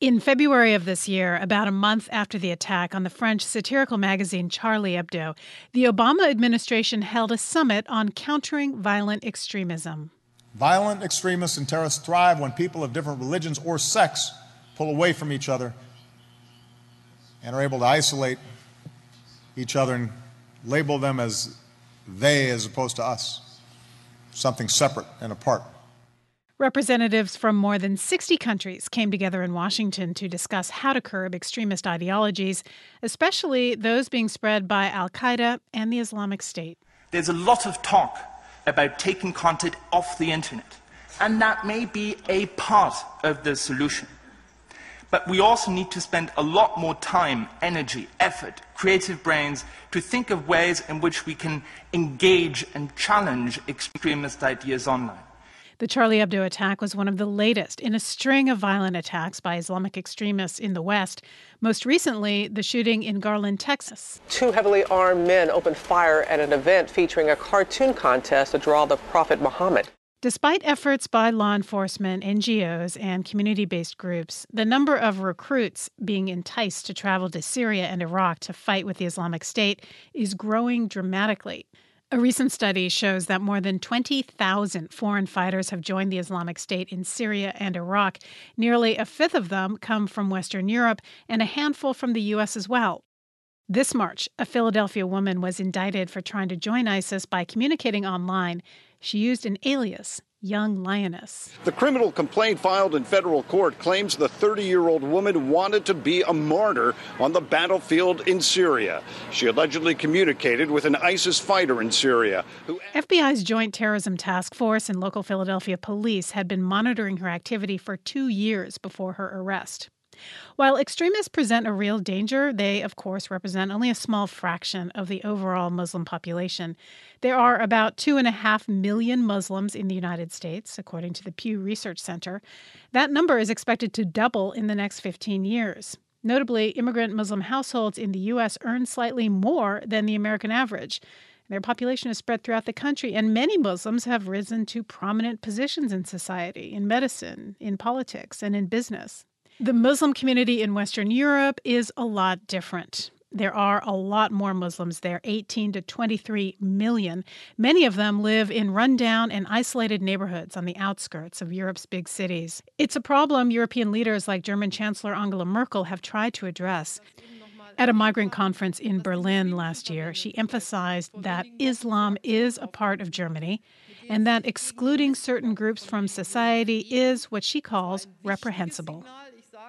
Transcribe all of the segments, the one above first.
In February of this year, about a month after the attack on the French satirical magazine Charlie Hebdo, the Obama administration held a summit on countering violent extremism. Violent extremists and terrorists thrive when people of different religions or sects pull away from each other and are able to isolate each other and label them as they as opposed to us, something separate and apart. Representatives from more than 60 countries came together in Washington to discuss how to curb extremist ideologies, especially those being spread by al-Qaeda and the Islamic State. There's a lot of talk about taking content off the internet, and that may be a part of the solution. But we also need to spend a lot more time, energy, effort, creative brains to think of ways in which we can engage and challenge extremist ideas online. The Charlie Hebdo attack was one of the latest in a string of violent attacks by Islamic extremists in the West. Most recently, the shooting in Garland, Texas. Two heavily armed men opened fire at an event featuring a cartoon contest to draw the Prophet Muhammad. Despite efforts by law enforcement, NGOs, and community-based groups, the number of recruits being enticed to travel to Syria and Iraq to fight with the Islamic State is growing dramatically. A recent study shows that more than 20,000 foreign fighters have joined the Islamic State in Syria and Iraq. Nearly a fifth of them come from Western Europe and a handful from the U.S. as well. This March, a Philadelphia woman was indicted for trying to join ISIS by communicating online. She used an alias, Young Lioness. The criminal complaint filed in federal court claims the 30-year-old woman wanted to be a martyr on the battlefield in Syria. She allegedly communicated with an ISIS fighter in Syria. FBI's Joint Terrorism Task Force and local Philadelphia police had been monitoring her activity for 2 years before her arrest. While extremists present a real danger, they, of course, represent only a small fraction of the overall Muslim population. There are about 2.5 million Muslims in the United States, according to the Pew Research Center. That number is expected to double in the next 15 years. Notably, immigrant Muslim households in the U.S. earn slightly more than the American average. Their population is spread throughout the country, and many Muslims have risen to prominent positions in society, in medicine, in politics, and in business. The Muslim community in Western Europe is a lot different. There are a lot more Muslims there, 18 to 23 million. Many of them live in rundown and isolated neighborhoods on the outskirts of Europe's big cities. It's a problem European leaders like German Chancellor Angela Merkel have tried to address. At a migrant conference in Berlin last year, she emphasized that Islam is a part of Germany and that excluding certain groups from society is what she calls reprehensible.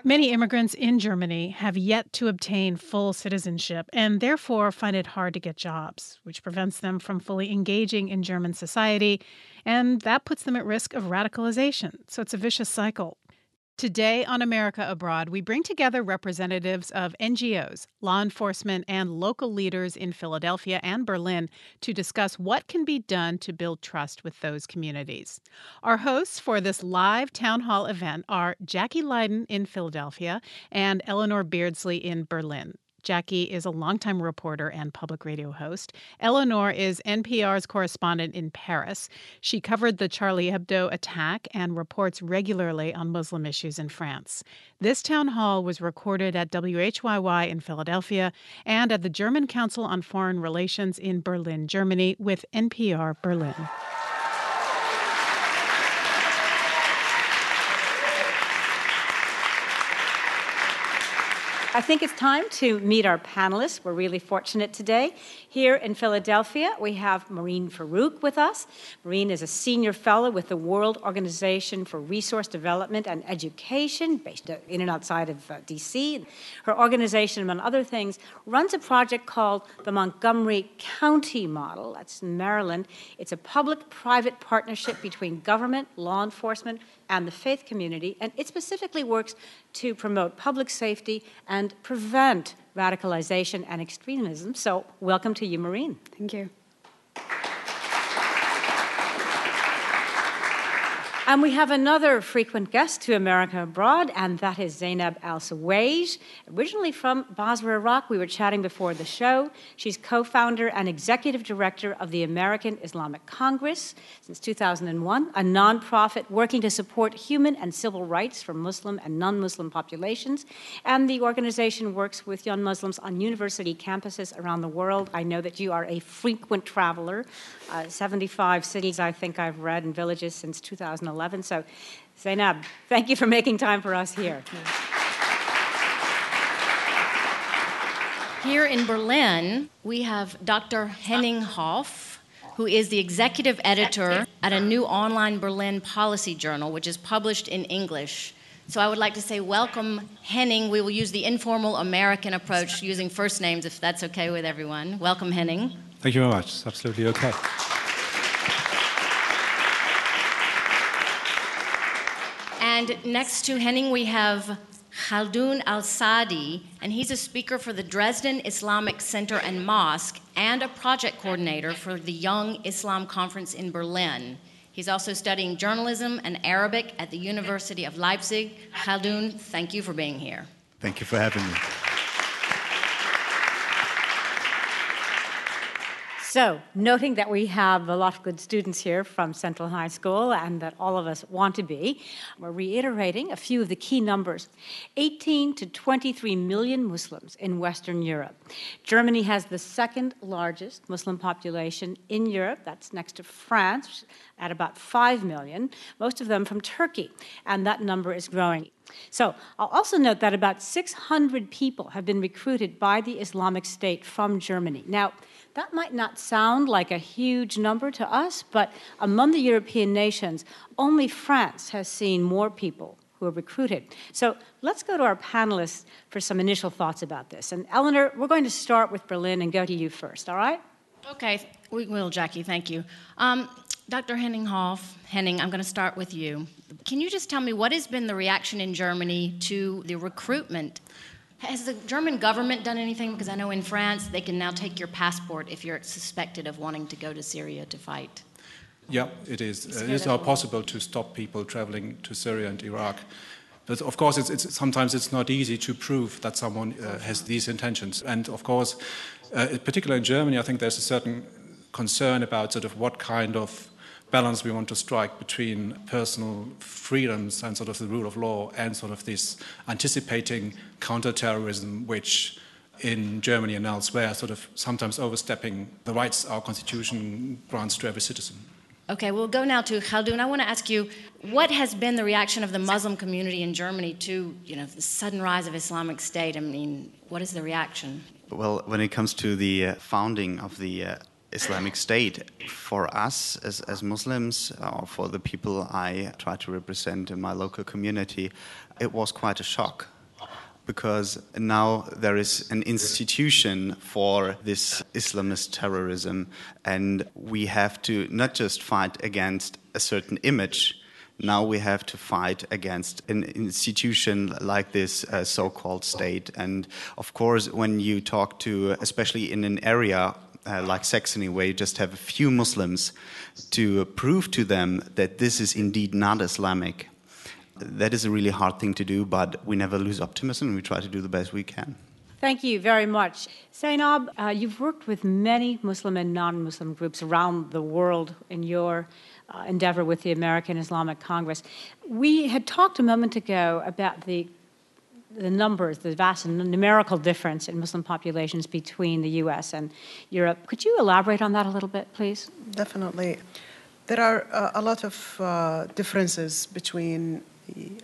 Many immigrants in Germany have yet to obtain full citizenship and therefore find it hard to get jobs, which prevents them from fully engaging in German society, and that puts them at risk of radicalization. So it's a vicious cycle. Today on America Abroad, we bring together representatives of NGOs, law enforcement, and local leaders in Philadelphia and Berlin to discuss what can be done to build trust with those communities. Our hosts for this live town hall event are Jackie Leiden in Philadelphia and Eleanor Beardsley in Berlin. Jackie is a longtime reporter and public radio host. Eleanor is NPR's correspondent in Paris. She covered the Charlie Hebdo attack and reports regularly on Muslim issues in France. This town hall was recorded at WHYY in Philadelphia and at the German Council on Foreign Relations in Berlin, Germany, with NPR Berlin. I think it's time to meet our panelists. We're really fortunate today. Here in Philadelphia, we have Maureen Farouk with us. Maureen is a senior fellow with the World Organization for Resource Development and Education, based in and outside of D.C. Her organization, among other things, runs a project called the Montgomery County Model. That's in Maryland. It's a public-private partnership between government, law enforcement, and the faith community, and it specifically works to promote public safety and prevent radicalization and extremism. So welcome to you, Maureen. Thank you. And we have another frequent guest to America Abroad, and that is Zainab Al-Suwaij, originally from Basra, Iraq. We were chatting before the show. She's co-founder and executive director of the American Islamic Congress since 2001, a nonprofit working to support human and civil rights for Muslim and non-Muslim populations. And the organization works with young Muslims on university campuses around the world. I know that you are a frequent traveler, 75 cities I think I've read and villages since 2011. So, Zainab, thank you for making time for us here. Here in Berlin, we have Dr. Henning Hoff, who is the executive editor at a new online Berlin Policy Journal, which is published in English. So I would like to say welcome, Henning. We will use the informal American approach using first names, if that's okay with everyone. Welcome, Henning. Thank you very much. It's absolutely okay. And next to Henning, we have Khaldun Al Sadi, and he's a speaker for the Dresden Islamic Center and Mosque and a project coordinator for the Young Islam Conference in Berlin. He's also studying journalism and Arabic at the University of Leipzig. Khaldun, thank you for being here. Thank you for having me. So, noting that we have a lot of good students here from Central High School and that all of us want to be, we're reiterating a few of the key numbers. 18 to 23 million Muslims in Western Europe. Germany has the second largest Muslim population in Europe. That's next to France at about 5 million, most of them from Turkey, and that number is growing. So, I'll also note that about 600 people have been recruited by the Islamic State from Germany. Now, that might not sound like a huge number to us, but among the European nations, only France has seen more people who are recruited. So let's go to our panelists for some initial thoughts about this. And Eleanor, we're going to start with Berlin and go to you first, all right? Okay, we will, Jackie, thank you. Dr. Henning Hoff, Henning, I'm going to start with you. Can you just tell me what has been the reaction in Germany to the recruitment? Has the German government done anything? Because I know in France they can now take your passport if you're suspected of wanting to go to Syria to fight. Yeah, it is. It is now possible to stop people traveling to Syria and Iraq. But of course, sometimes it's not easy to prove that someone has these intentions. And of course, particularly in Germany, I think there's a certain concern about sort of what kind of balance we want to strike between personal freedoms and sort of the rule of law and sort of this anticipating counterterrorism, which in Germany and elsewhere sort of sometimes overstepping the rights our constitution grants to every citizen. Okay, we'll go now to Khaldun. I want to ask you, what has been the reaction of the Muslim community in Germany to, the sudden rise of Islamic State? I mean, what is the reaction? Well, when it comes to the founding of the Islamic State, for us as Muslims, or for the people I try to represent in my local community, it was quite a shock, because now there is an institution for this Islamist terrorism, and we have to not just fight against a certain image. Now we have to fight against an institution like this so-called state. And of course, when you talk to, especially in an area like Saxony, where you just have a few Muslims, to prove to them that this is indeed not Islamic. That is a really hard thing to do, but we never lose optimism. We try to do the best we can. Thank you very much. Zainab, you've worked with many Muslim and non-Muslim groups around the world in your endeavor with the American Islamic Congress. We had talked a moment ago about the numbers, the vast numerical difference in Muslim populations between the U.S. and Europe. Could you elaborate on that a little bit, please? Definitely. There are a lot of differences between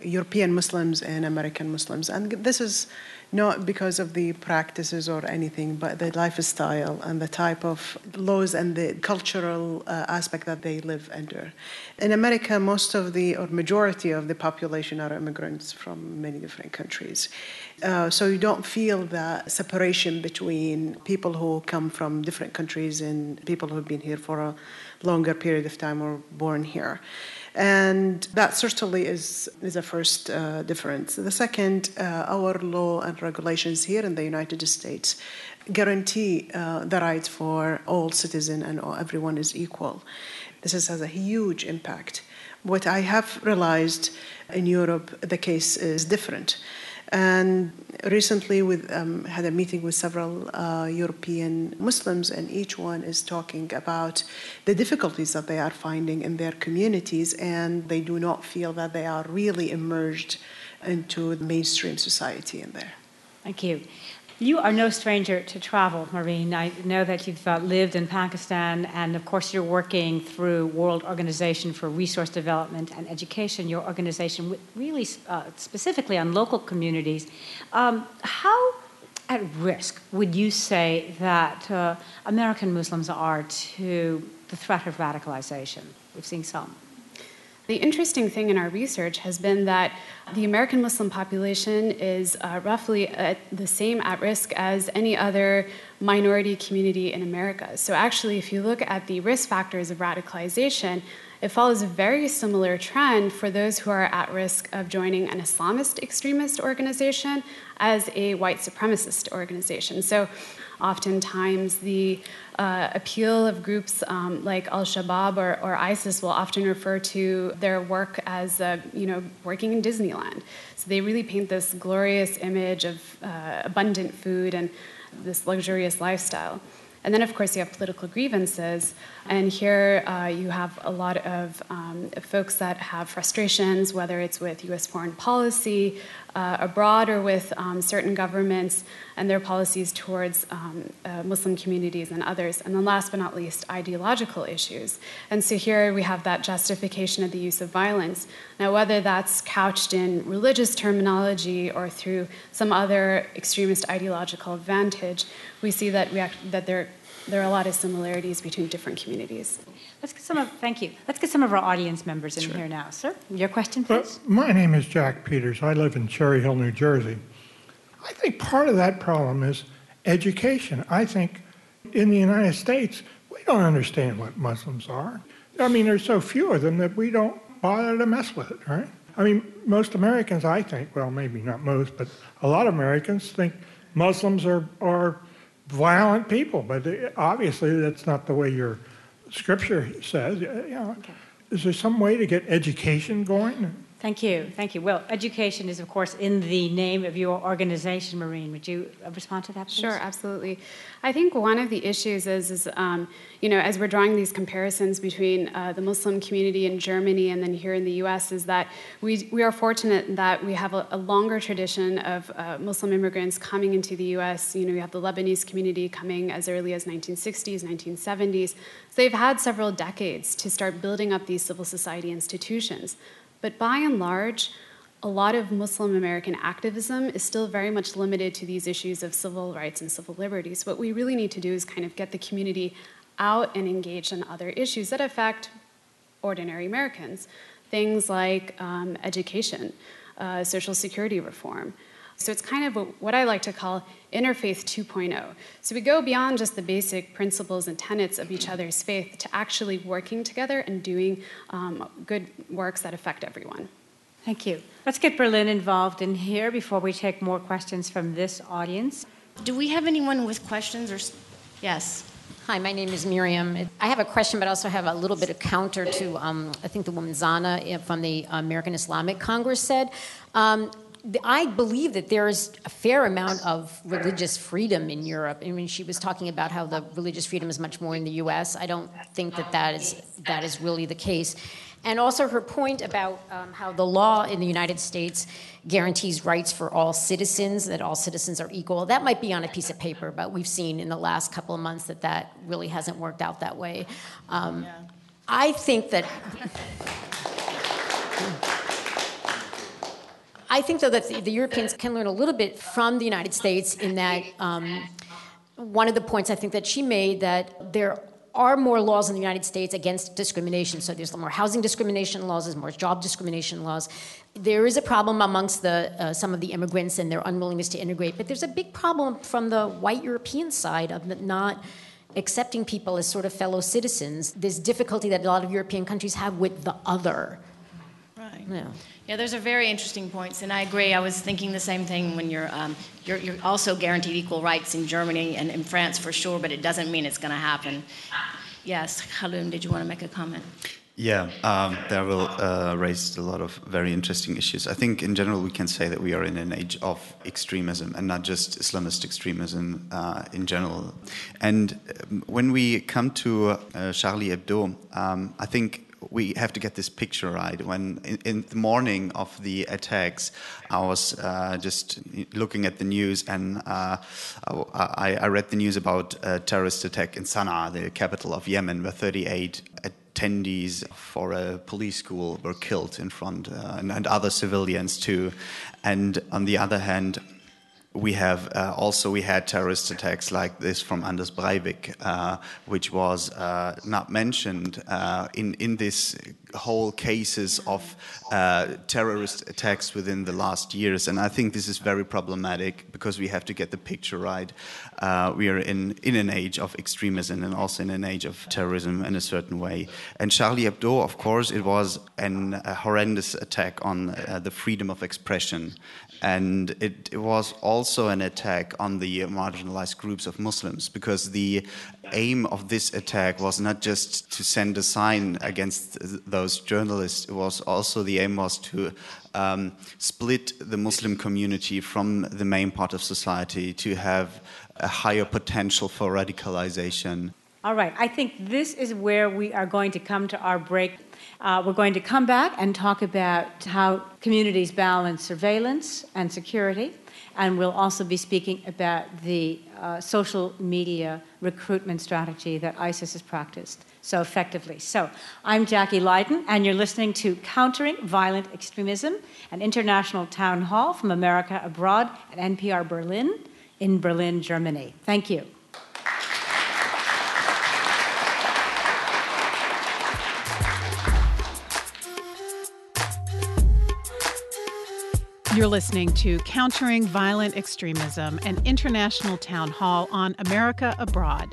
European Muslims and American Muslims. And this is not because of the practices or anything, but the lifestyle and the type of laws and the cultural aspect that they live under. In America, most of the, or majority of the population are immigrants from many different countries. So you don't feel that separation between people who come from different countries and people who have been here for a longer period of time or born here. And that certainly is a first difference. The second, our law and regulations here in the United States guarantee the rights for all citizens and everyone is equal. This has a huge impact What I have realized in Europe, the case is different. And recently we had a meeting with several European Muslims, and each one is talking about the difficulties that they are finding in their communities, and they do not feel that they are really immersed into the mainstream society in there. Thank you. You are no stranger to travel, Maureen. I know that you've lived in Pakistan, and of course you're working through World Organization for Resource Development and Education, your organization really specifically on local communities. How at risk would you say that American Muslims are to the threat of radicalization? We've seen some. The interesting thing in our research has been that the American Muslim population is roughly the same at risk as any other minority community in America. So actually, if you look at the risk factors of radicalization, it follows a very similar trend for those who are at risk of joining an Islamist extremist organization as a white supremacist organization. So oftentimes the appeal of groups like Al-Shabaab or ISIS will often refer to their work as working in Disneyland. So they really paint this glorious image of abundant food and this luxurious lifestyle. And then, of course, you have political grievances. And here you have a lot of folks that have frustrations, whether it's with U.S. foreign policy abroad or with certain governments and their policies towards Muslim communities and others. And then last but not least, ideological issues. And so here we have that justification of the use of violence. Now, whether that's couched in religious terminology or through some other extremist ideological advantage, we see that there are a lot of similarities between different communities. Let's get some of our audience members in here now. Sir, your question, please. My name is Jack Peters. I live in Cherry Hill, New Jersey. I think part of that problem is education. I think in the United States, we don't understand what Muslims are. I mean, there's so few of them that we don't bother to mess with it, right? I mean, most Americans, I think, well, maybe not most, but a lot of Americans think Muslims are violent people, but obviously that's not the way your scripture says. Okay. Is there some way to get education going? Thank you. Thank you. Well, education is, of course, in the name of your organization, Maureen. Would you respond to that, please? Sure, absolutely. I think one of the issues is as we're drawing these comparisons between the Muslim community in Germany and then here in the U.S., is that we are fortunate that we have a longer tradition of Muslim immigrants coming into the U.S. You know, we have the Lebanese community coming as early as 1960s, 1970s. So they've had several decades to start building up these civil society institutions. But by and large, a lot of Muslim American activism is still very much limited to these issues of civil rights and civil liberties. What we really need to do is kind of get the community out and engaged in other issues that affect ordinary Americans, things like education, social security reform. So it's kind of what I like to call interfaith 2.0. So we go beyond just the basic principles and tenets of each other's faith to actually working together and doing good works that affect everyone. Thank you. Let's get Berlin involved in here before we take more questions from this audience. Do we have anyone with questions? Yes. Hi, my name is Miriam. I have a question, but also have a little bit of counter to, I think the woman Zana from the American Islamic Congress said. I believe that there is a fair amount of religious freedom in Europe. I mean, she was talking about how the religious freedom is much more in the U.S. I don't think that is really the case. And also her point about how the law in the United States guarantees rights for all citizens, that all citizens are equal. That might be on a piece of paper, but we've seen in the last couple of months that really hasn't worked out that way. I think that... I think, though, that the Europeans can learn a little bit from the United States in that one of the points I think that she made, that there are more laws in the United States against discrimination. So there's more housing discrimination laws, there's more job discrimination laws. There is a problem amongst some of the immigrants and their unwillingness to integrate, but there's a big problem from the white European side of not accepting people as sort of fellow citizens. This difficulty that a lot of European countries have with the other. Right. Yeah. Yeah, those are very interesting points, and I agree. I was thinking the same thing when you're also guaranteed equal rights in Germany and in France for sure, but it doesn't mean it's going to happen. Yes, Khaldun, did you want to make a comment? Yeah, that will raise a lot of very interesting issues. I think in general we can say that we are in an age of extremism, and not just Islamist extremism in general. And when we come to Charlie Hebdo, I think we have to get this picture right. When in the morning of the attacks, I was just looking at the news, and I read the news about a terrorist attack in Sana'a, the capital of Yemen, where 38 attendees for a police school were killed in front, and other civilians too. And on the other hand, we have we had terrorist attacks like this from Anders Breivik, which was not mentioned in this whole cases of terrorist attacks within the last years. And I think this is very problematic, because we have to get the picture right. We are in an age of extremism, and also in an age of terrorism in a certain way. And Charlie Hebdo, of course, it was a horrendous attack on the freedom of expression. And it was also an attack on the marginalized groups of Muslims, because the aim of this attack was not just to send a sign against those journalists. It was also, the aim was to split the Muslim community from the main part of society, to have a higher potential for radicalization. All right, I think this is where we are going to come to our break. We're going to come back and talk about how communities balance surveillance and security. And we'll also be speaking about the social media recruitment strategy that ISIS has practiced so effectively. So I'm Jackie Leiden, and you're listening to Countering Violent Extremism, an international town hall from America Abroad at NPR Berlin in Berlin, Germany. Thank you. You're listening to Countering Violent Extremism, an international town hall on America Abroad.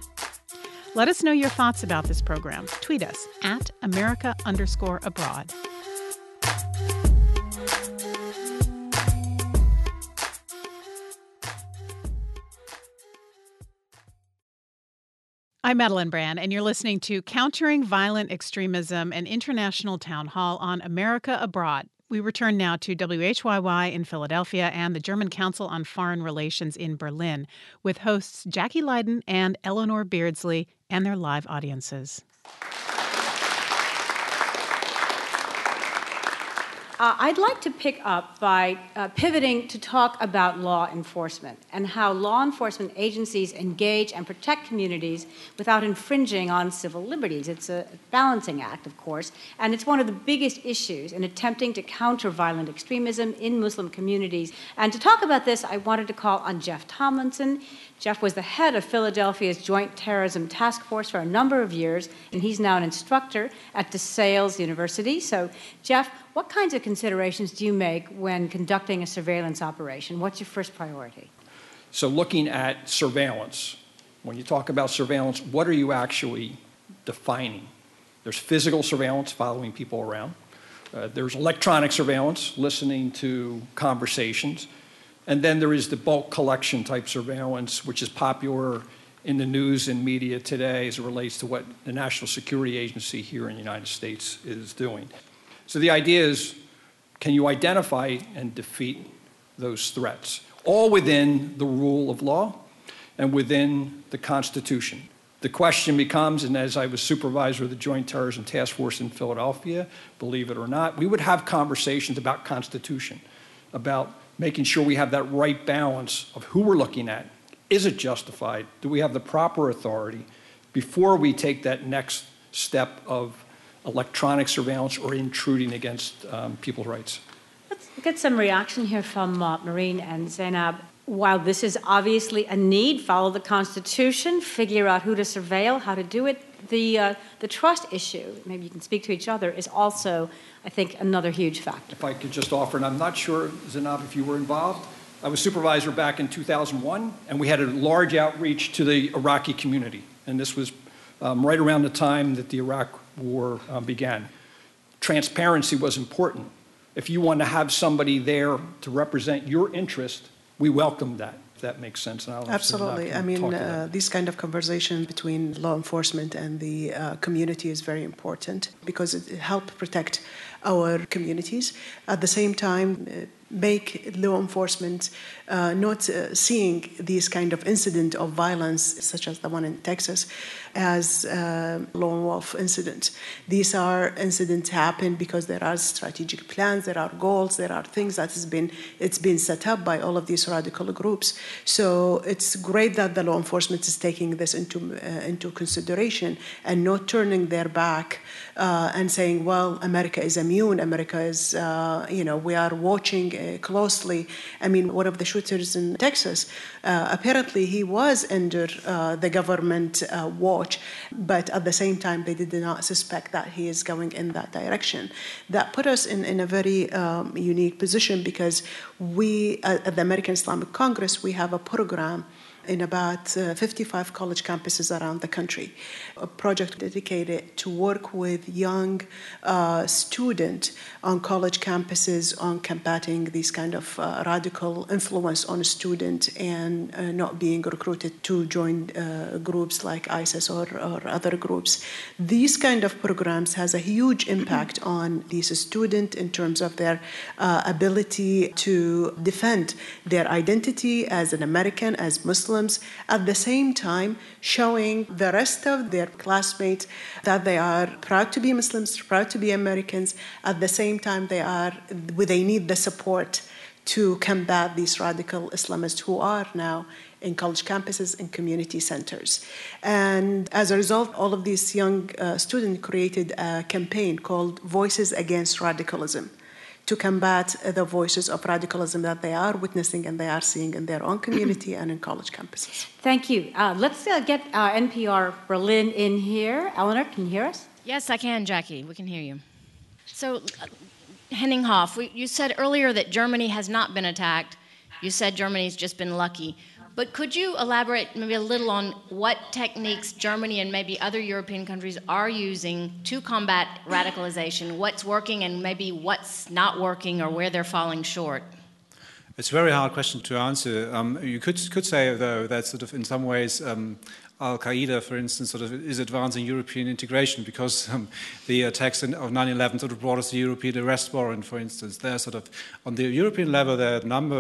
Let us know your thoughts about this program. Tweet us at America_abroad. I'm Madeline Brand, and you're listening to Countering Violent Extremism, an international town hall on America Abroad. We return now to WHYY in Philadelphia and the German Council on Foreign Relations in Berlin, with hosts Jackie Leiden and Eleanor Beardsley and their live audiences. I'd like to pick up by pivoting to talk about law enforcement and how law enforcement agencies engage and protect communities without infringing on civil liberties. It's a balancing act, of course, and it's one of the biggest issues in attempting to counter violent extremism in Muslim communities. And to talk about this, I wanted to call on Jeff Tomlinson. Jeff was the head of Philadelphia's Joint Terrorism Task Force for a number of years, and he's now an instructor at DeSales University. So, Jeff, what kinds of considerations do you make when conducting a surveillance operation? What's your first priority? So looking at surveillance, when you talk about surveillance, what are you actually defining? There's physical surveillance, following people around. There's electronic surveillance, listening to conversations. And then there is the bulk collection type surveillance, which is popular in the news and media today as it relates to what the National Security Agency here in the United States is doing. So the idea is, can you identify and defeat those threats, all within the rule of law and within the Constitution? The question becomes, and as I was supervisor of the Joint Terrorism Task Force in Philadelphia, believe it or not, we would have conversations about Constitution, about making sure we have that right balance of who we're looking at. Is it justified? Do we have the proper authority before we take that next step of electronic surveillance or intruding against people's rights? Let's get some reaction here from Maureen and Zainab. While this is obviously a need, follow the Constitution, figure out who to surveil, how to do it, the trust issue, maybe you can speak to each other, is also, I think, another huge factor. If I could just offer, and I'm not sure, Zainab, if you were involved, I was supervisor back in 2001, and we had a large outreach to the Iraqi community, and this was right around the time that the Iraq War began. Transparency was important. If you want to have somebody there to represent your interest we welcome that, if that makes sense. And I'll absolutely. I mean, this kind of conversation between law enforcement and the community is very important because it helps protect our communities. At the same time, make law enforcement not seeing these kind of incident of violence, such as the one in Texas, as lone wolf incidents. These are incidents happen because there are strategic plans, there are goals, there are things that it's been set up by all of these radical groups. So it's great that the law enforcement is taking this into consideration and not turning their back and saying, well, America is immune. America is, we are watching closely. I mean, one of the shooters in Texas, apparently he was under the government watch, but at the same time, they did not suspect that he is going in that direction. That put us in a very unique position because we, at the American Islamic Congress, we have a program in about 55 college campuses around the country, a project dedicated to work with young students on college campuses on combating these kind of radical influence on a student and not being recruited to join groups like ISIS or other groups. These kind of programs has a huge impact on these students in terms of their ability to defend their identity as an American, as Muslim, at the same time showing the rest of their classmates that they are proud to be Muslims, proud to be Americans. At the same time, they need the support to combat these radical Islamists who are now in college campuses and community centers. And as a result, all of these young students created a campaign called Voices Against Radicalism, to combat the voices of radicalism that they are witnessing and they are seeing in their own community and in college campuses. Thank you. Let's get NPR Berlin in here. Eleanor, can you hear us? Yes, I can, Jackie. We can hear you. So, Henning Hoff, you said earlier that Germany has not been attacked. You said Germany's just been lucky. But could you elaborate maybe a little on what techniques Germany and maybe other European countries are using to combat radicalization? What's working and maybe what's not working or where they're falling short? It's a very hard question to answer. You could say, though, that sort of in some ways al-Qaeda, for instance, sort of is advancing European integration because the attacks of 9/11 sort of brought us the European arrest warrant, for instance. They're sort of, on the European level, there are a number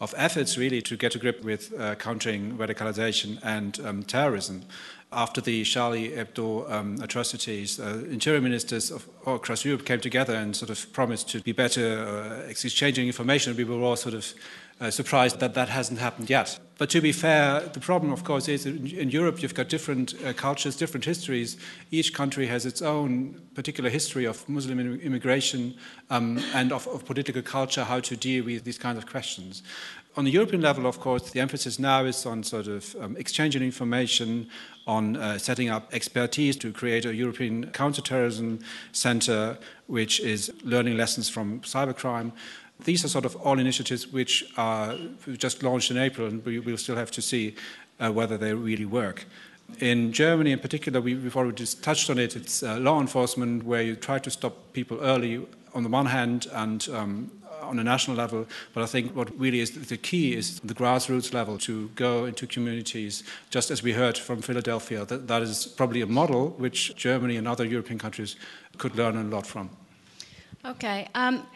of efforts really to get to grip with countering radicalization and terrorism. After the Charlie Hebdo atrocities, interior ministers all across Europe came together and sort of promised to be better exchanging information. We were all sort of surprised that that hasn't happened yet. But to be fair, the problem, of course, is in Europe you've got different cultures, different histories. Each country has its own particular history of Muslim immigration and of political culture, how to deal with these kinds of questions. On the European level, of course, the emphasis now is on sort of exchanging information, on setting up expertise to create a European counterterrorism center, which is learning lessons from cybercrime. These are sort of all initiatives which are just launched in April, and we'll still have to see whether they really work. In Germany in particular, we've already just touched on it, it's law enforcement where you try to stop people early on the one hand and on a national level, but I think what really is the key is the grassroots level to go into communities, just as we heard from Philadelphia. That is probably a model which Germany and other European countries could learn a lot from. Okay.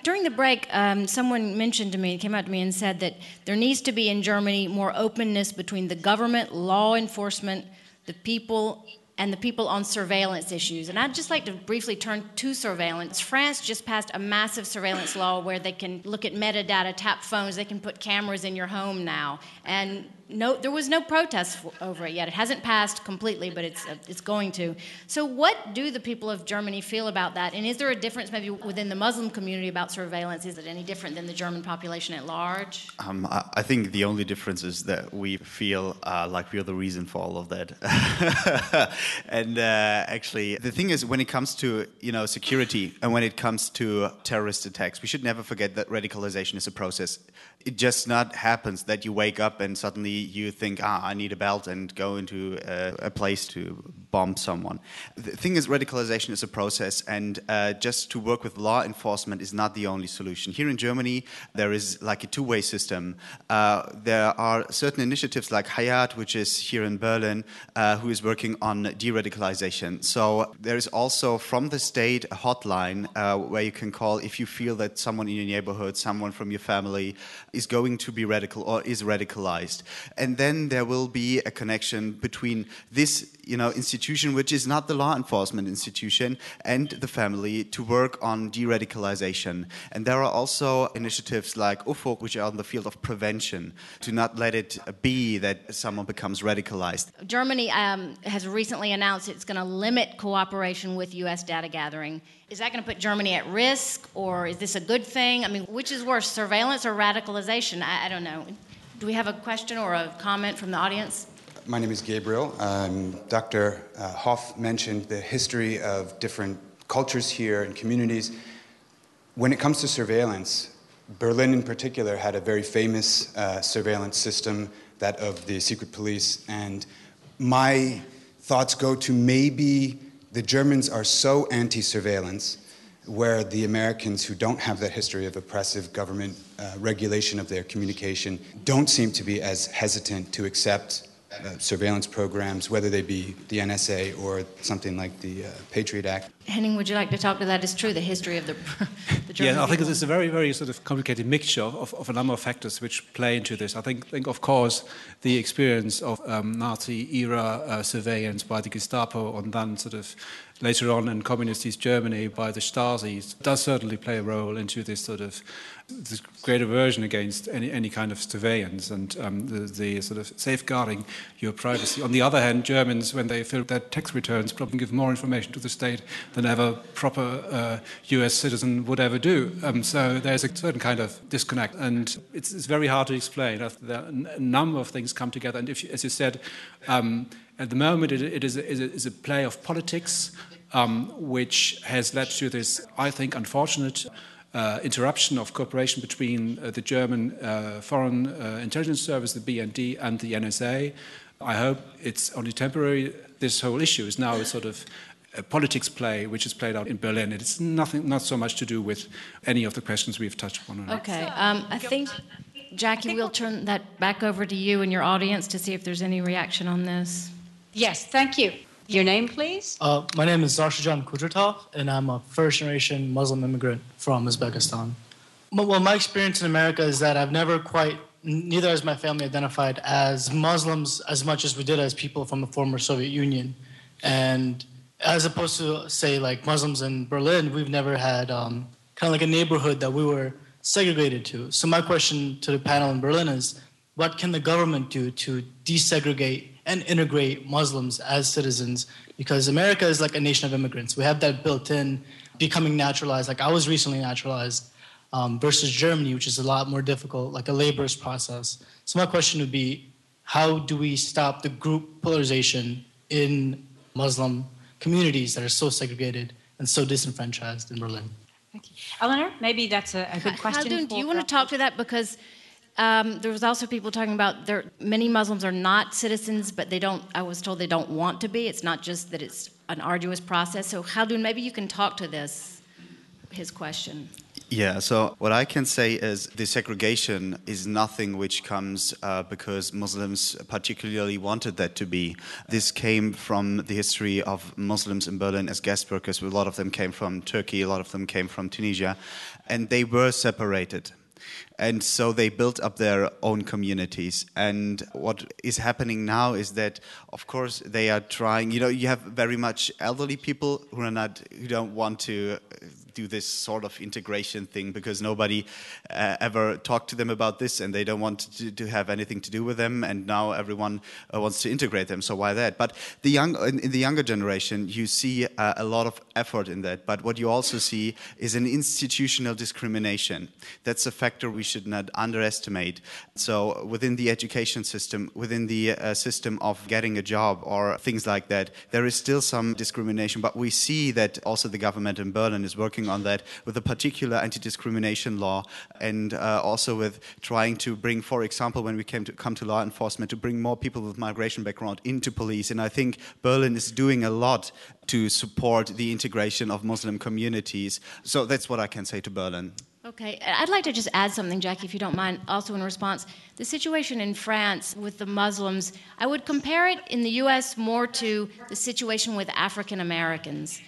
During the break, someone mentioned to me, came out to me and said that there needs to be in Germany more openness between the government, law enforcement, the people, and the people on surveillance issues. And I'd just like to briefly turn to surveillance. France just passed a massive surveillance law where they can look at metadata, tap phones, they can put cameras in your home now. And no, there was no protest over it yet. It hasn't passed completely, but it's going to. So what do the people of Germany feel about that? And is there a difference maybe within the Muslim community about surveillance? Is it any different than the German population at large? I think the only difference is that we feel like we are the reason for all of that. And actually, the thing is, when it comes to, you know, security and when it comes to terrorist attacks, we should never forget that radicalization is a process. It just not happens that you wake up and suddenly you think, I need a belt and go into a place to bomb someone. The thing is, radicalization is a process, and just to work with law enforcement is not the only solution. Here in Germany, there is like a two-way system. There are certain initiatives like Hayat, which is here in Berlin, who is working on de-radicalization. So there is also from the state a hotline where you can call if you feel that someone in your neighborhood, someone from your family is going to be radical or is radicalized. And then there will be a connection between this, you know, institution, which is not the law enforcement institution, and the family to work on de-radicalization. And there are also initiatives like UFOK, which are in the field of prevention, to not let it be that someone becomes radicalized. Germany has recently announced it's going to limit cooperation with U.S. data gathering. Is that going to put Germany at risk, or is this a good thing? I mean, which is worse, surveillance or radicalization? I don't know. Do we have a question or a comment from the audience? My name is Gabriel. Dr. Hoff mentioned the history of different cultures here and communities. When it comes to surveillance, Berlin in particular had a very famous surveillance system, that of the secret police. And my thoughts go to maybe the Germans are so anti-surveillance, where the Americans, who don't have that history of oppressive government regulation of their communication, don't seem to be as hesitant to accept surveillance programs, whether they be the NSA or something like the Patriot Act. Henning, would you like to talk to that? It's true, the history of the German people. I think it's a very, very sort of complicated mixture of a number of factors which play into this. I think of course, the experience of Nazi-era surveillance by the Gestapo, and then sort of later on in communist East Germany by the Stasi, does certainly play a role into this sort of this great aversion against any kind of surveillance and the sort of safeguarding your privacy. On the other hand, Germans, when they fill their tax returns, probably give more information to the state than ever proper US citizen would ever do. So there's a certain kind of disconnect, and it's very hard to explain. There are a number of things come together, and if, as you said, at the moment it is a play of politics, which has led to this, I think, unfortunate interruption of cooperation between the German Foreign Intelligence Service, the BND, and the NSA. I hope it's only temporary. This whole issue is now sort of a politics play which is played out in Berlin. It's not so much to do with any of the questions we've touched upon. Okay, I think, Jackie, we'll turn that back over to you and your audience to see if there's any reaction on this. Yes, thank you. Your name, please? My name is Zarshajan Kudratov, and I'm a first-generation Muslim immigrant from Uzbekistan. Well, my experience in America is that I've never quite, neither has my family identified as Muslims as much as we did as people from the former Soviet Union. And as opposed to, say, like Muslims in Berlin, we've never had kind of like a neighborhood that we were segregated to. So my question to the panel in Berlin is, what can the government do to desegregate and integrate Muslims as citizens? Because America is like a nation of immigrants. We have that built in, becoming naturalized. Like I was recently naturalized versus Germany, which is a lot more difficult, like a laborious process. So my question would be, how do we stop the group polarization in Muslim communities that are so segregated and so disenfranchised in Berlin? Thank you. Eleanor, maybe that's a good question. Khaldun, do you want to talk to that? Because there was also people talking about many Muslims are not citizens, but they don't. I was told they don't want to be. It's not just that it's an arduous process. So Khaldun, maybe you can talk to this, his question. Yeah, so what I can say is the segregation is nothing which comes because Muslims particularly wanted that to be. This came from the history of Muslims in Berlin as guest workers. A lot of them came from Turkey, a lot of them came from Tunisia, and they were separated. And so they built up their own communities. And what is happening now is that, of course, they are trying. You know, you have very much elderly people who don't want to do this sort of integration thing because nobody ever talked to them about this and they don't want to have anything to do with them, and now everyone wants to integrate them, so why that? But the young, in the younger generation, you see a lot of effort in that, but what you also see is an institutional discrimination. That's a factor we should not underestimate. So within the education system, within the system of getting a job or things like that, there is still some discrimination, but we see that also the government in Berlin is working on that with a particular anti-discrimination law, and also with trying to bring, for example, when we come to law enforcement, to bring more people with migration background into police. And I think Berlin is doing a lot to support the integration of Muslim communities. So that's what I can say to Berlin. Okay, I'd like to just add something, Jackie, if you don't mind, also in response. The situation in France with the Muslims, I would compare it in the U.S. more to the situation with African Americans,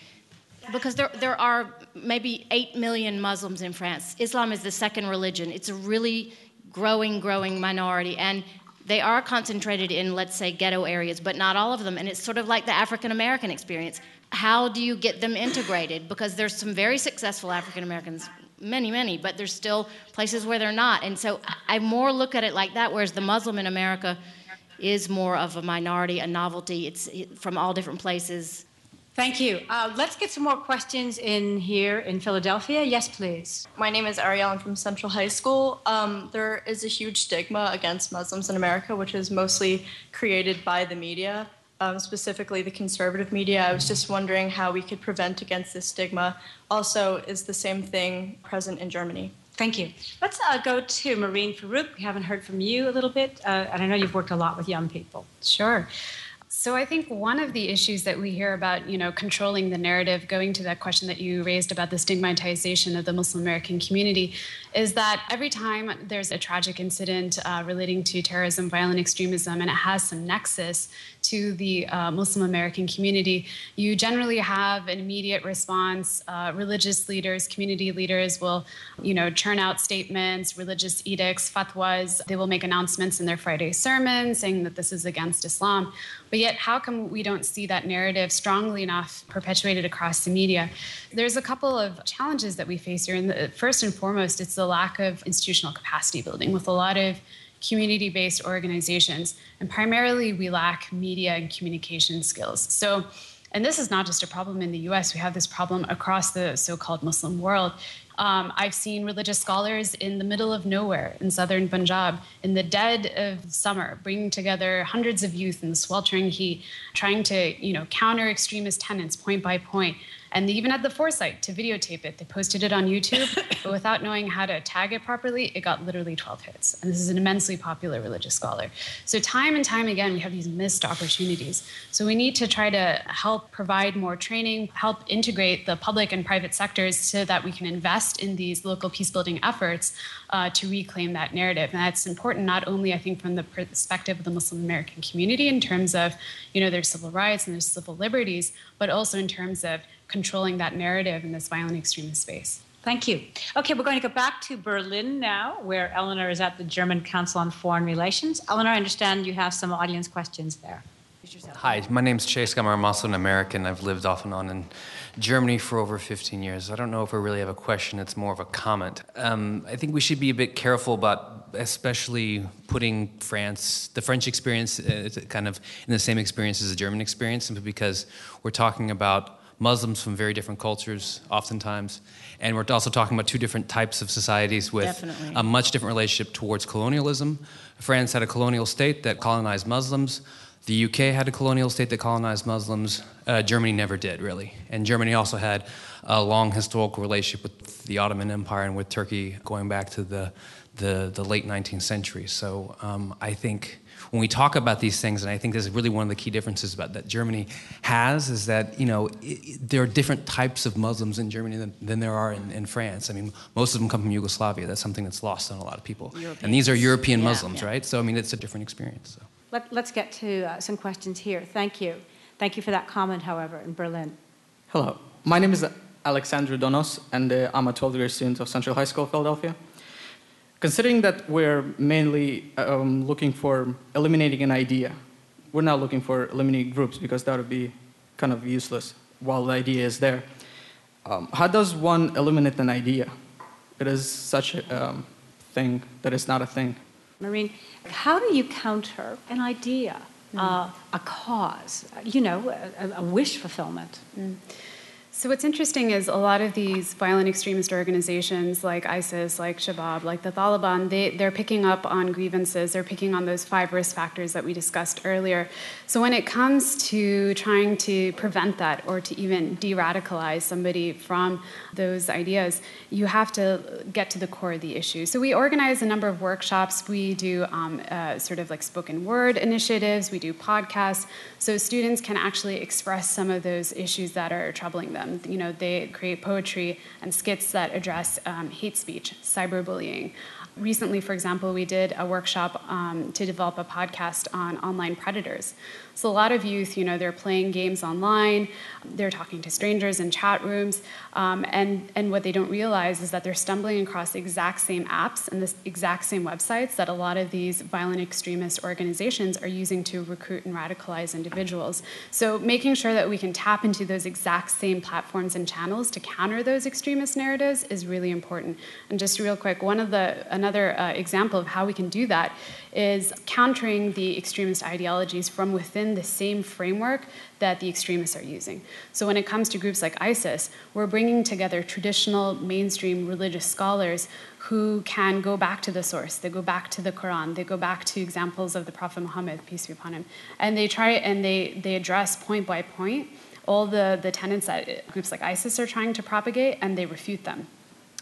because there are maybe 8 million Muslims in France. Islam is the second religion. It's a really growing minority, and they are concentrated in, let's say, ghetto areas, but not all of them, and it's sort of like the African American experience. How do you get them integrated? Because there's some very successful African Americans, many, but there's still places where they're not. And so I more look at it like that, whereas the Muslim in America is more of a minority, a novelty. It's from all different places. Thank you. Let's get some more questions in here in Philadelphia. Yes, please. My name is Ariel. I'm from Central High School. There is a huge stigma against Muslims in America, which is mostly created by the media, specifically the conservative media. I was just wondering how we could prevent against this stigma. Also, is the same thing present in Germany? Thank you. Let's go to Maureen Farouk. We haven't heard from you a little bit, and I know you've worked a lot with young people. Sure. So I think one of the issues that we hear about, controlling the narrative, going to that question that you raised about the stigmatization of the Muslim American community, is that every time there's a tragic incident relating to terrorism, violent extremism, and it has some nexus to the Muslim American community, you generally have an immediate response. Religious leaders, community leaders will, churn out statements, religious edicts, fatwas. They will make announcements in their Friday sermons saying that this is against Islam. But yet, how come we don't see that narrative strongly enough perpetuated across the media? There's a couple of challenges that we face here. And first and foremost, it's the lack of institutional capacity building with a lot of community-based organizations. And primarily, we lack media and communication skills. So, and this is not just a problem in the U.S. We have this problem across the so-called Muslim world. I've seen religious scholars in the middle of nowhere in southern Punjab in the dead of summer, bringing together hundreds of youth in the sweltering heat, trying to, counter extremist tenets point by point. And even had the foresight to videotape it. They posted it on YouTube, but without knowing how to tag it properly, it got literally 12 hits. And this is an immensely popular religious scholar. So time and time again, we have these missed opportunities. So we need to try to help provide more training, help integrate the public and private sectors so that we can invest in these local peace-building efforts to reclaim that narrative. And that's important not only, I think, from the perspective of the Muslim American community in terms of, their civil rights and their civil liberties, but also in terms of controlling that narrative in this violent extremist space. Thank you. Okay, we're going to go back to Berlin now, where Eleanor is at the German Council on Foreign Relations. Eleanor, I understand you have some audience questions there. Hi, my name's Chase. I'm a Muslim American. I've lived off and on in Germany for over 15 years. I don't know if I really have a question. It's more of a comment. I think we should be a bit careful about especially putting France, the French experience, kind of in the same experience as the German experience, simply because we're talking about Muslims from very different cultures, oftentimes. And we're also talking about two different types of societies with Definitely. A much different relationship towards colonialism. France had a colonial state that colonized Muslims. The UK had a colonial state that colonized Muslims. Germany never did, really. And Germany also had a long historical relationship with the Ottoman Empire and with Turkey going back to the late 19th century. So I think when we talk about these things, and I think this is really one of the key differences about that Germany has, is that, there are different types of Muslims in Germany than there are in France. I mean, most of them come from Yugoslavia. That's something that's lost on a lot of people. Europeans. And these are European Muslims, right? So, I mean, it's a different experience. So. Let's get to some questions here. Thank you. Thank you for that comment, however, in Berlin. Hello. My name is Alexandru Donos, and I'm a 12-year student of Central High School, Philadelphia. Considering that we're mainly looking for eliminating an idea, we're not looking for eliminating groups because that would be kind of useless while the idea is there. How does one eliminate an idea? It is such a thing that is not a thing. Maureen, how do you counter an idea, a cause, you know, a wish fulfillment? Mm. So what's interesting is a lot of these violent extremist organizations like ISIS, like Shabaab, like the Taliban, they're picking up on grievances. They're picking on those 5 risk factors that we discussed earlier. So when it comes to trying to prevent that or to even de-radicalize somebody from those ideas, you have to get to the core of the issue. So we organize a number of workshops. We do sort of like spoken word initiatives. We do podcasts. So students can actually express some of those issues that are troubling them. You know, they create poetry and skits that address hate speech, cyberbullying. Recently, for example, we did a workshop to develop a podcast on online predators. So a lot of youth, you know, they're playing games online, they're talking to strangers in chat rooms, and what they don't realize is that they're stumbling across the exact same apps and the exact same websites that a lot of these violent extremist organizations are using to recruit and radicalize individuals. So making sure that we can tap into those exact same platforms and channels to counter those extremist narratives is really important. And just real quick, another example of how we can do that is countering the extremist ideologies from within the same framework that the extremists are using. So when it comes to groups like ISIS, we're bringing together traditional mainstream religious scholars who can go back to the source. They go back to the Quran. They go back to examples of the Prophet Muhammad, peace be upon him. And they try and they address point by point all the tenets that groups like ISIS are trying to propagate, and they refute them.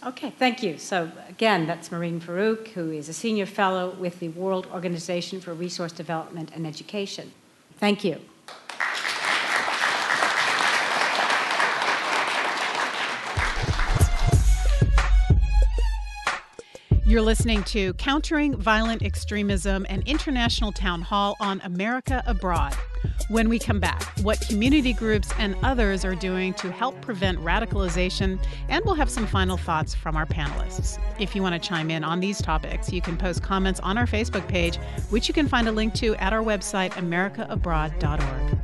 Okay, thank you. So again, that's Maureen Farouk, who is a senior fellow with the World Organization for Resource Development and Education. Thank you. You're listening to Countering Violent Extremism, an international town hall on America Abroad. When we come back, what community groups and others are doing to help prevent radicalization, and we'll have some final thoughts from our panelists. If you want to chime in on these topics, you can post comments on our Facebook page, which you can find a link to at our website, americaabroad.org.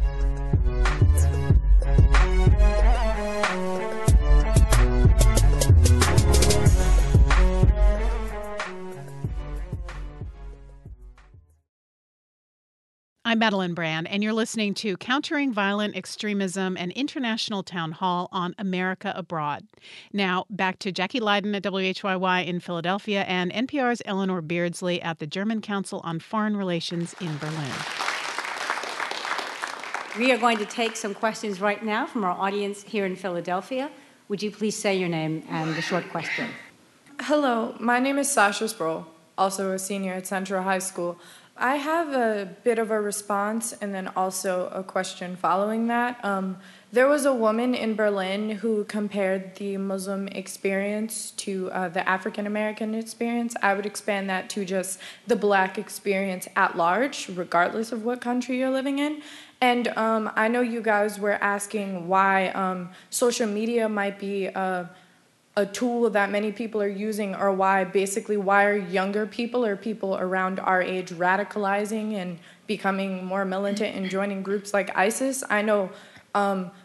I'm Madeline Brand, and you're listening to Countering Violent Extremism, an international town hall on America Abroad. Now, back to Jackie Leiden at WHYY in Philadelphia and NPR's Eleanor Beardsley at the German Council on Foreign Relations in Berlin. We are going to take some questions right now from our audience here in Philadelphia. Would you please say your name and the short question? Hello, my name is Sasha Sproul, also a senior at Central High School. I have a bit of a response and then also a question following that. There was a woman in Berlin who compared the Muslim experience to the African-American experience. I would expand that to just the Black experience at large, regardless of what country you're living in. And I know you guys were asking why social media might be a tool that many people are using, or why are younger people or people around our age radicalizing and becoming more militant and joining groups like ISIS. I know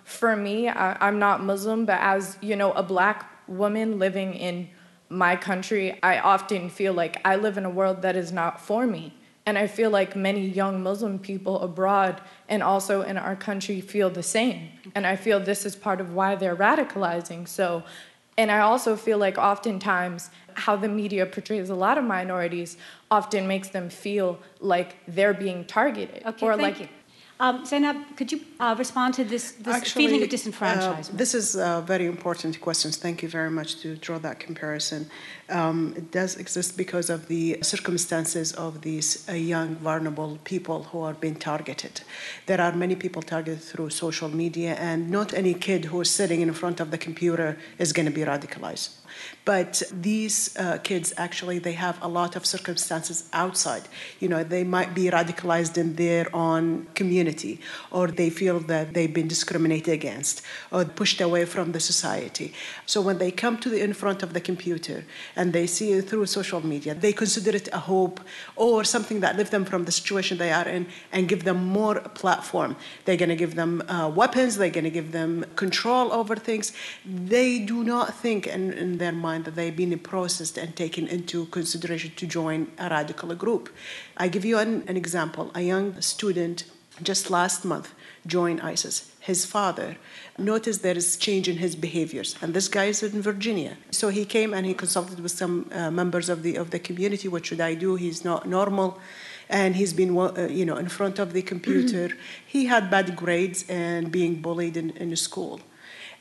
for me, I'm not Muslim, but as, you know, a Black woman living in my country, I often feel like I live in a world that is not for me. And I feel like many young Muslim people abroad and also in our country feel the same. And I feel this is part of why they're radicalizing. And I also feel like oftentimes how the media portrays a lot of minorities often makes them feel like they're being targeted. Okay, thank you. Zainab, could you respond to this feeling of disenfranchisement? This is very important questions. Thank you very much to draw that comparison. It does exist because of the circumstances of these young, vulnerable people who are being targeted. There are many people targeted through social media, and not any kid who is sitting in front of the computer is going to be radicalized. But these kids, actually, they have a lot of circumstances outside. You know, they might be radicalized in their own community, or they feel that they've been discriminated against or pushed away from the society. So when they come to the, in front of the computer and they see it through social media, they consider it a hope or something that lifts them from the situation they are in and give them more platform. They're going to give them weapons. They're going to give them control over things. They do not think in their mind that they've been processed and taken into consideration to join a radical group. I give you an example. A young student just last month joined ISIS. His father noticed there is change in his behaviors. And this guy is in Virginia. So he came and he consulted with some members of the community. What should I do? He's not normal. And he's been, in front of the computer. He had bad grades and being bullied in school.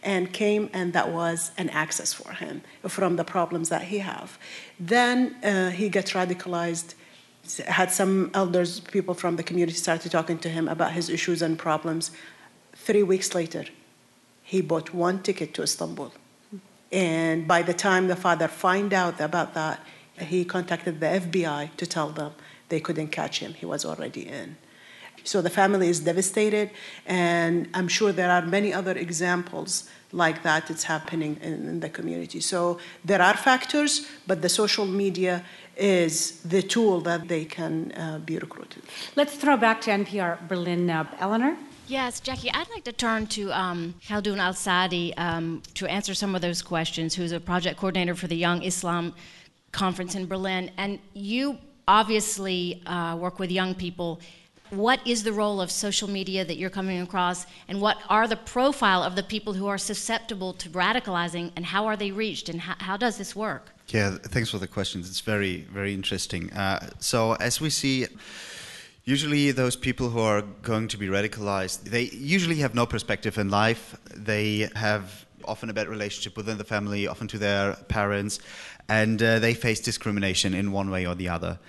And came, and that was an access for him from the problems that he have. Then he got radicalized. Had some elders, people from the community started talking to him about his issues and problems. 3 weeks later, he bought one ticket to Istanbul. And by the time the father found out about that, he contacted the FBI to tell them they couldn't catch him. He was already in. So the family is devastated, and I'm sure there are many other examples like that. It's happening in the community. So there are factors, but the social media is the tool that they can be recruited. Let's throw back to NPR Berlin now. Eleanor? Yes, Jackie, I'd like to turn to Khaldun Al Sadi to answer some of those questions, who's a project coordinator for the Young Islam Conference in Berlin. And you obviously work with young people. What is the role of social media that you're coming across, and what are the profile of the people who are susceptible to radicalizing, and how are they reached, and how does this work? Yeah, thanks for the questions. It's very, very interesting. So as we see, usually those people who are going to be radicalized, they usually have no perspective in life. They have often a bad relationship within the family, often to their parents, and they face discrimination in one way or the other.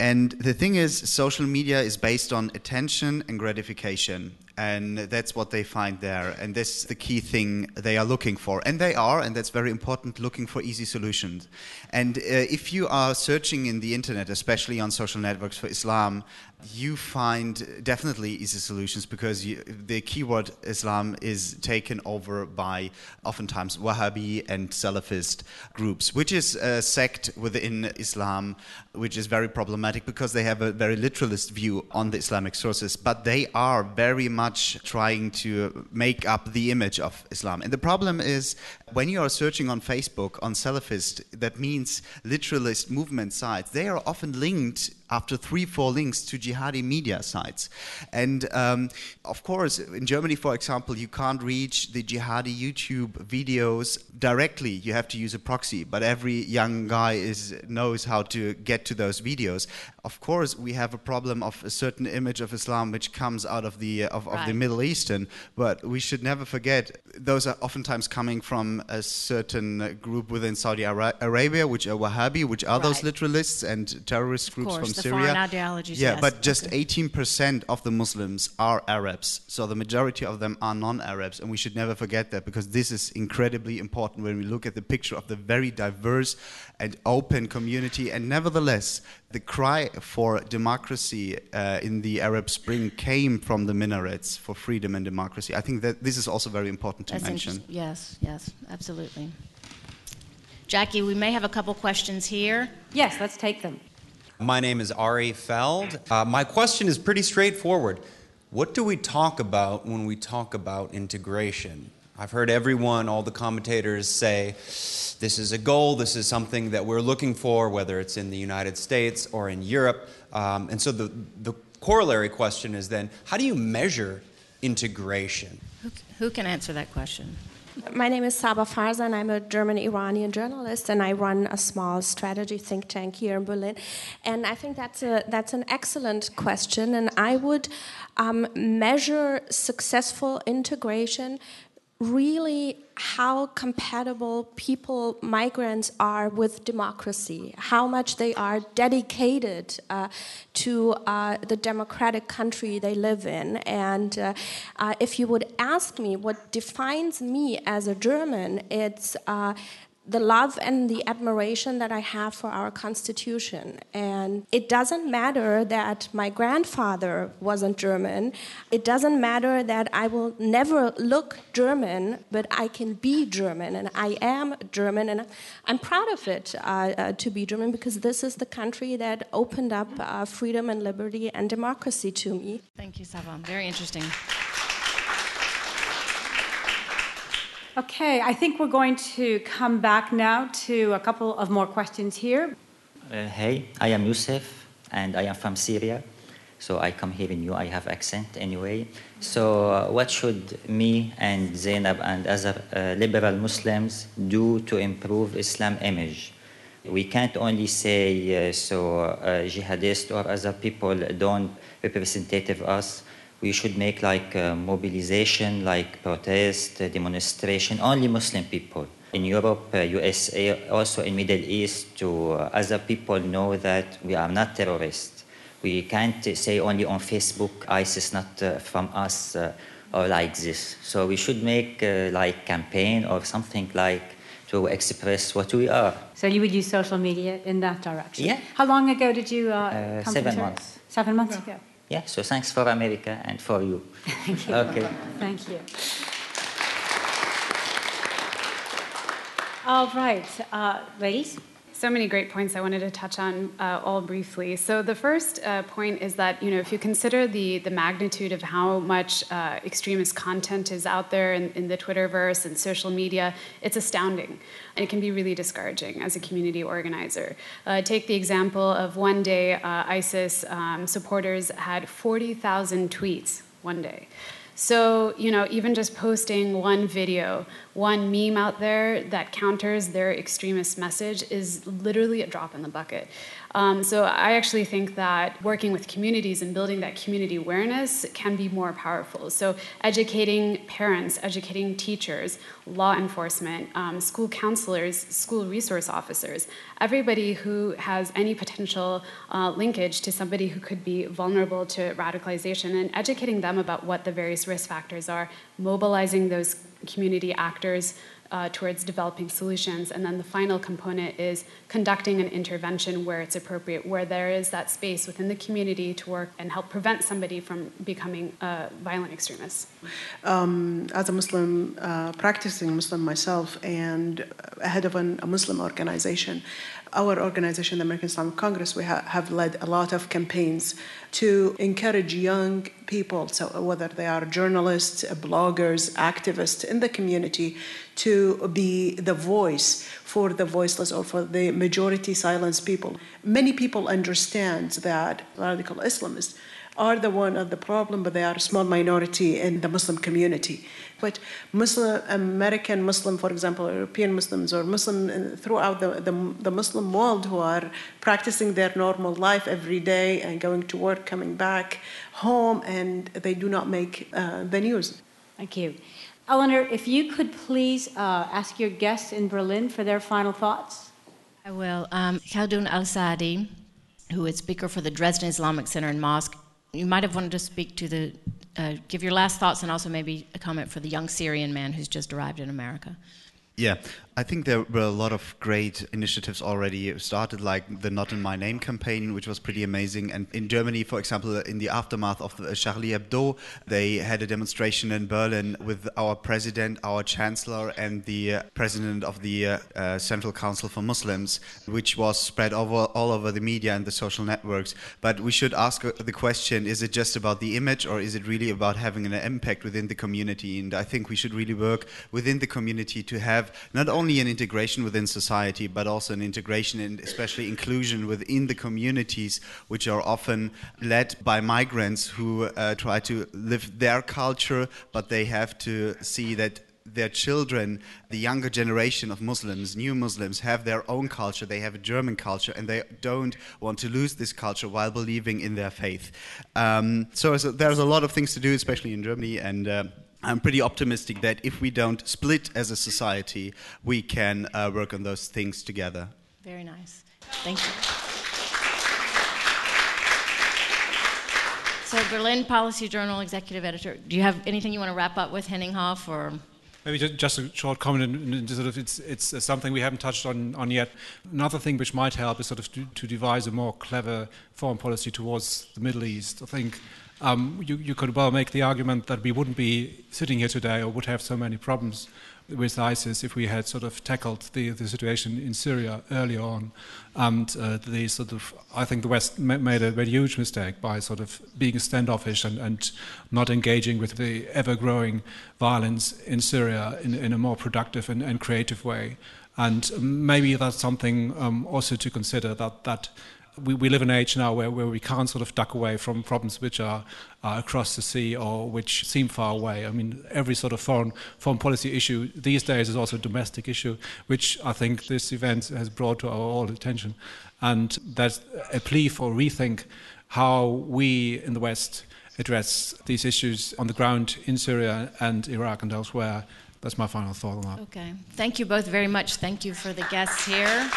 And the thing is, social media is based on attention and gratification, and that's what they find there. And that's the key thing they are looking for. And they are, and that's very important, looking for easy solutions. And if you are searching in the internet, especially on social networks for Islam, you find definitely easy solutions, because the keyword Islam is taken over by oftentimes Wahhabi and Salafist groups, which is a sect within Islam, which is very problematic because they have a very literalist view on the Islamic sources, but they are very much trying to make up the image of Islam. And the problem is, when you are searching on Facebook on Salafist, that means literalist movement sites, they are often linked after 3-4 links to jihadi media sites. And of course, in Germany, for example, you can't reach the jihadi YouTube videos directly. You have to use a proxy, but every young guy knows how to get to those videos. Of course, we have a problem of a certain image of Islam which comes out of the Middle Eastern, but we should never forget those are oftentimes coming from a certain group within Saudi Arabia, which are Wahhabi, which are those literalists and terrorist groups from Syria. Yeah, but just 18% of the Muslims are Arabs, so the majority of them are non-Arabs, and we should never forget that, because this is incredibly important when we look at the picture of the very diverse and open community. And nevertheless, the cry for democracy in the Arab Spring came from the minarets for freedom and democracy. I think that this is also very important to mention. Yes, absolutely. Jackie, we may have a couple questions here. Yes, let's take them. My name is Ari Feld. My question is pretty straightforward. What do we talk about when we talk about integration? I've heard all the commentators say, this is a goal, this is something that we're looking for, whether it's in the United States or in Europe. And so the corollary question is then, how do you measure integration? Who can answer that question? My name is Saba Farzan. I'm a German-Iranian journalist, and I run a small strategy think tank here in Berlin. And I think that's an excellent question. And I would measure successful integration really how compatible people, migrants, are with democracy, how much they are dedicated to the democratic country they live in. And if you would ask me what defines me as a German, it's the love and the admiration that I have for our Constitution. And it doesn't matter that my grandfather wasn't German. It doesn't matter that I will never look German, but I can be German, and I am German, and I'm proud of it to be German, because this is the country that opened up freedom and liberty and democracy to me. Thank you, Saba. Very interesting. Okay, I think we're going to come back now to a couple of more questions here. Hey, I am Youssef, and I am from Syria. So I come here in I have accent anyway. So what should me and Zainab and other liberal Muslims do to improve Islam image? We can't only say, jihadists or other people don't representative us. We should make like mobilization, like protest, demonstration, only Muslim people. In Europe, USA, also in Middle East, to other people know that we are not terrorists. We can't say only on Facebook, ISIS not from us or like this. So we should make like campaign or something like to express what we are. So you would use social media in that direction? Yeah. How long ago did you come 7 months. 7 months ago? Yeah, so thanks for America and for you. Thank you. Okay. Thank you. All right, ladies. So many great points I wanted to touch on all briefly. So the first point is that, you know, if you consider the magnitude of how much extremist content is out there in the Twitterverse and social media, it's astounding. And it can be really discouraging as a community organizer. Take the example of one day ISIS supporters had 40,000 tweets one day. So, you know, even just posting one video, one meme out there that counters their extremist message is literally a drop in the bucket. So I actually think that working with communities and building that community awareness can be more powerful. So educating parents, educating teachers, law enforcement, school counselors, school resource officers, everybody who has any potential linkage to somebody who could be vulnerable to radicalization, and educating them about what the various risk factors are, mobilizing those community actors towards developing solutions. And then the final component is conducting an intervention where it's appropriate, where there is that space within the community to work and help prevent somebody from becoming a violent extremist. As a Muslim, practicing Muslim myself, and head of a Muslim organization, our organization, the American Islamic Congress, we have led a lot of campaigns to encourage young people, so whether they are journalists, bloggers, activists in the community, to be the voice for the voiceless or for the majority silenced people. Many people understand that radical Islamists are the one of the problem, but they are a small minority in the Muslim community. But Muslim, American Muslim, for example, European Muslims or Muslim throughout the Muslim world who are practicing their normal life every day and going to work, coming back home, and they do not make the news. Thank you. Eleanor, if you could please ask your guests in Berlin for their final thoughts. I will. Khaldun Al Sadi, who is speaker for the Dresden Islamic Center in Moscow, you might have wanted to speak to the, give your last thoughts and also maybe a comment for the young Syrian man who's just arrived in America. Yeah, I think there were a lot of great initiatives already started, like the Not In My Name campaign, which was pretty amazing. And in Germany, for example, in the aftermath of the Charlie Hebdo, they had a demonstration in Berlin with our president, our chancellor, and the president of the Central Council for Muslims, which was spread over all over the media and the social networks. But we should ask the question, is it just about the image, or is it really about having an impact within the community? And I think we should really work within the community to have not only an integration within society, but also an integration and especially inclusion within the communities, which are often led by migrants who try to live their culture, but they have to see that their children, the younger generation of Muslims, new Muslims, have their own culture, they have a German culture, and they don't want to lose this culture while believing in their faith. So there's a lot of things to do, especially in Germany, and I'm pretty optimistic that if we don't split as a society, we can work on those things together. Very nice. Thank you. So Berlin Policy Journal Executive Editor, do you have anything you want to wrap up with, Henning Hoff, or Maybe just a short comment, and sort of it's something we haven't touched on yet. Another thing which might help is sort of to devise a more clever foreign policy towards the Middle East. I think you could well make the argument that we wouldn't be sitting here today or would have so many problems with ISIS if we had sort of tackled the situation in Syria earlier on. And I think the West made a very huge mistake by sort of being standoffish and not engaging with the ever-growing violence in Syria in a more productive and creative way. And maybe that's something also to consider, that we live in an age now where we can't sort of duck away from problems which are across the sea or which seem far away. I mean, every sort of foreign policy issue these days is also a domestic issue, which I think this event has brought to our all attention. And that's a plea for rethink how we in the West address these issues on the ground in Syria and Iraq and elsewhere. That's my final thought on that. Okay. Thank you both very much. Thank you for the guests here.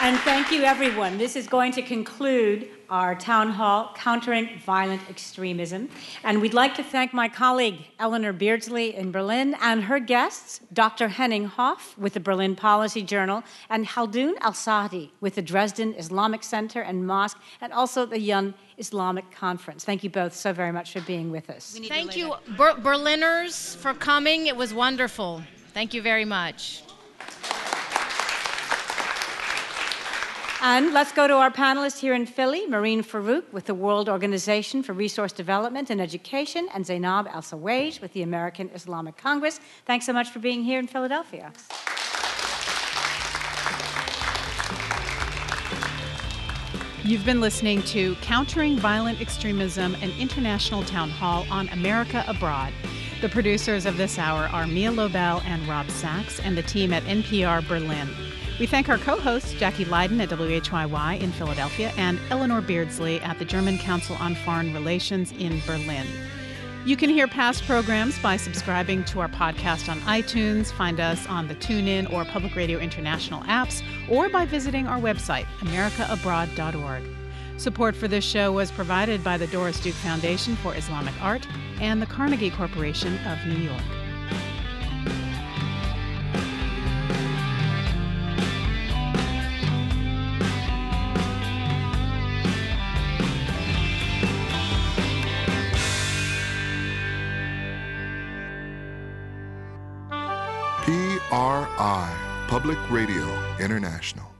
And thank you, everyone. This is going to conclude our town hall, Countering Violent Extremism. And we'd like to thank my colleague, Eleanor Beardsley in Berlin, and her guests, Dr. Henning Hoff with the Berlin Policy Journal, and Khaldun Al Sadi with the Dresden Islamic Center and Mosque, and also the Young Islamic Conference. Thank you both so very much for being with us. Thank you, Berliners, for coming. It was wonderful. Thank you very much. And let's go to our panelists here in Philly, Maureen Farouk with the World Organization for Resource Development and Education, and Zainab Al-Suwaij with the American Islamic Congress. Thanks so much for being here in Philadelphia. You've been listening to Countering Violent Extremism, an international town hall on America Abroad. The producers of this hour are Mia Lobel and Rob Sachs and the team at NPR Berlin. We thank our co-hosts, Jackie Leiden at WHYY in Philadelphia and Eleanor Beardsley at the German Council on Foreign Relations in Berlin. You can hear past programs by subscribing to our podcast on iTunes, find us on the TuneIn or Public Radio International apps, or by visiting our website, americaabroad.org. Support for this show was provided by the Doris Duke Foundation for Islamic Art and the Carnegie Corporation of New York. PRI, Public Radio International.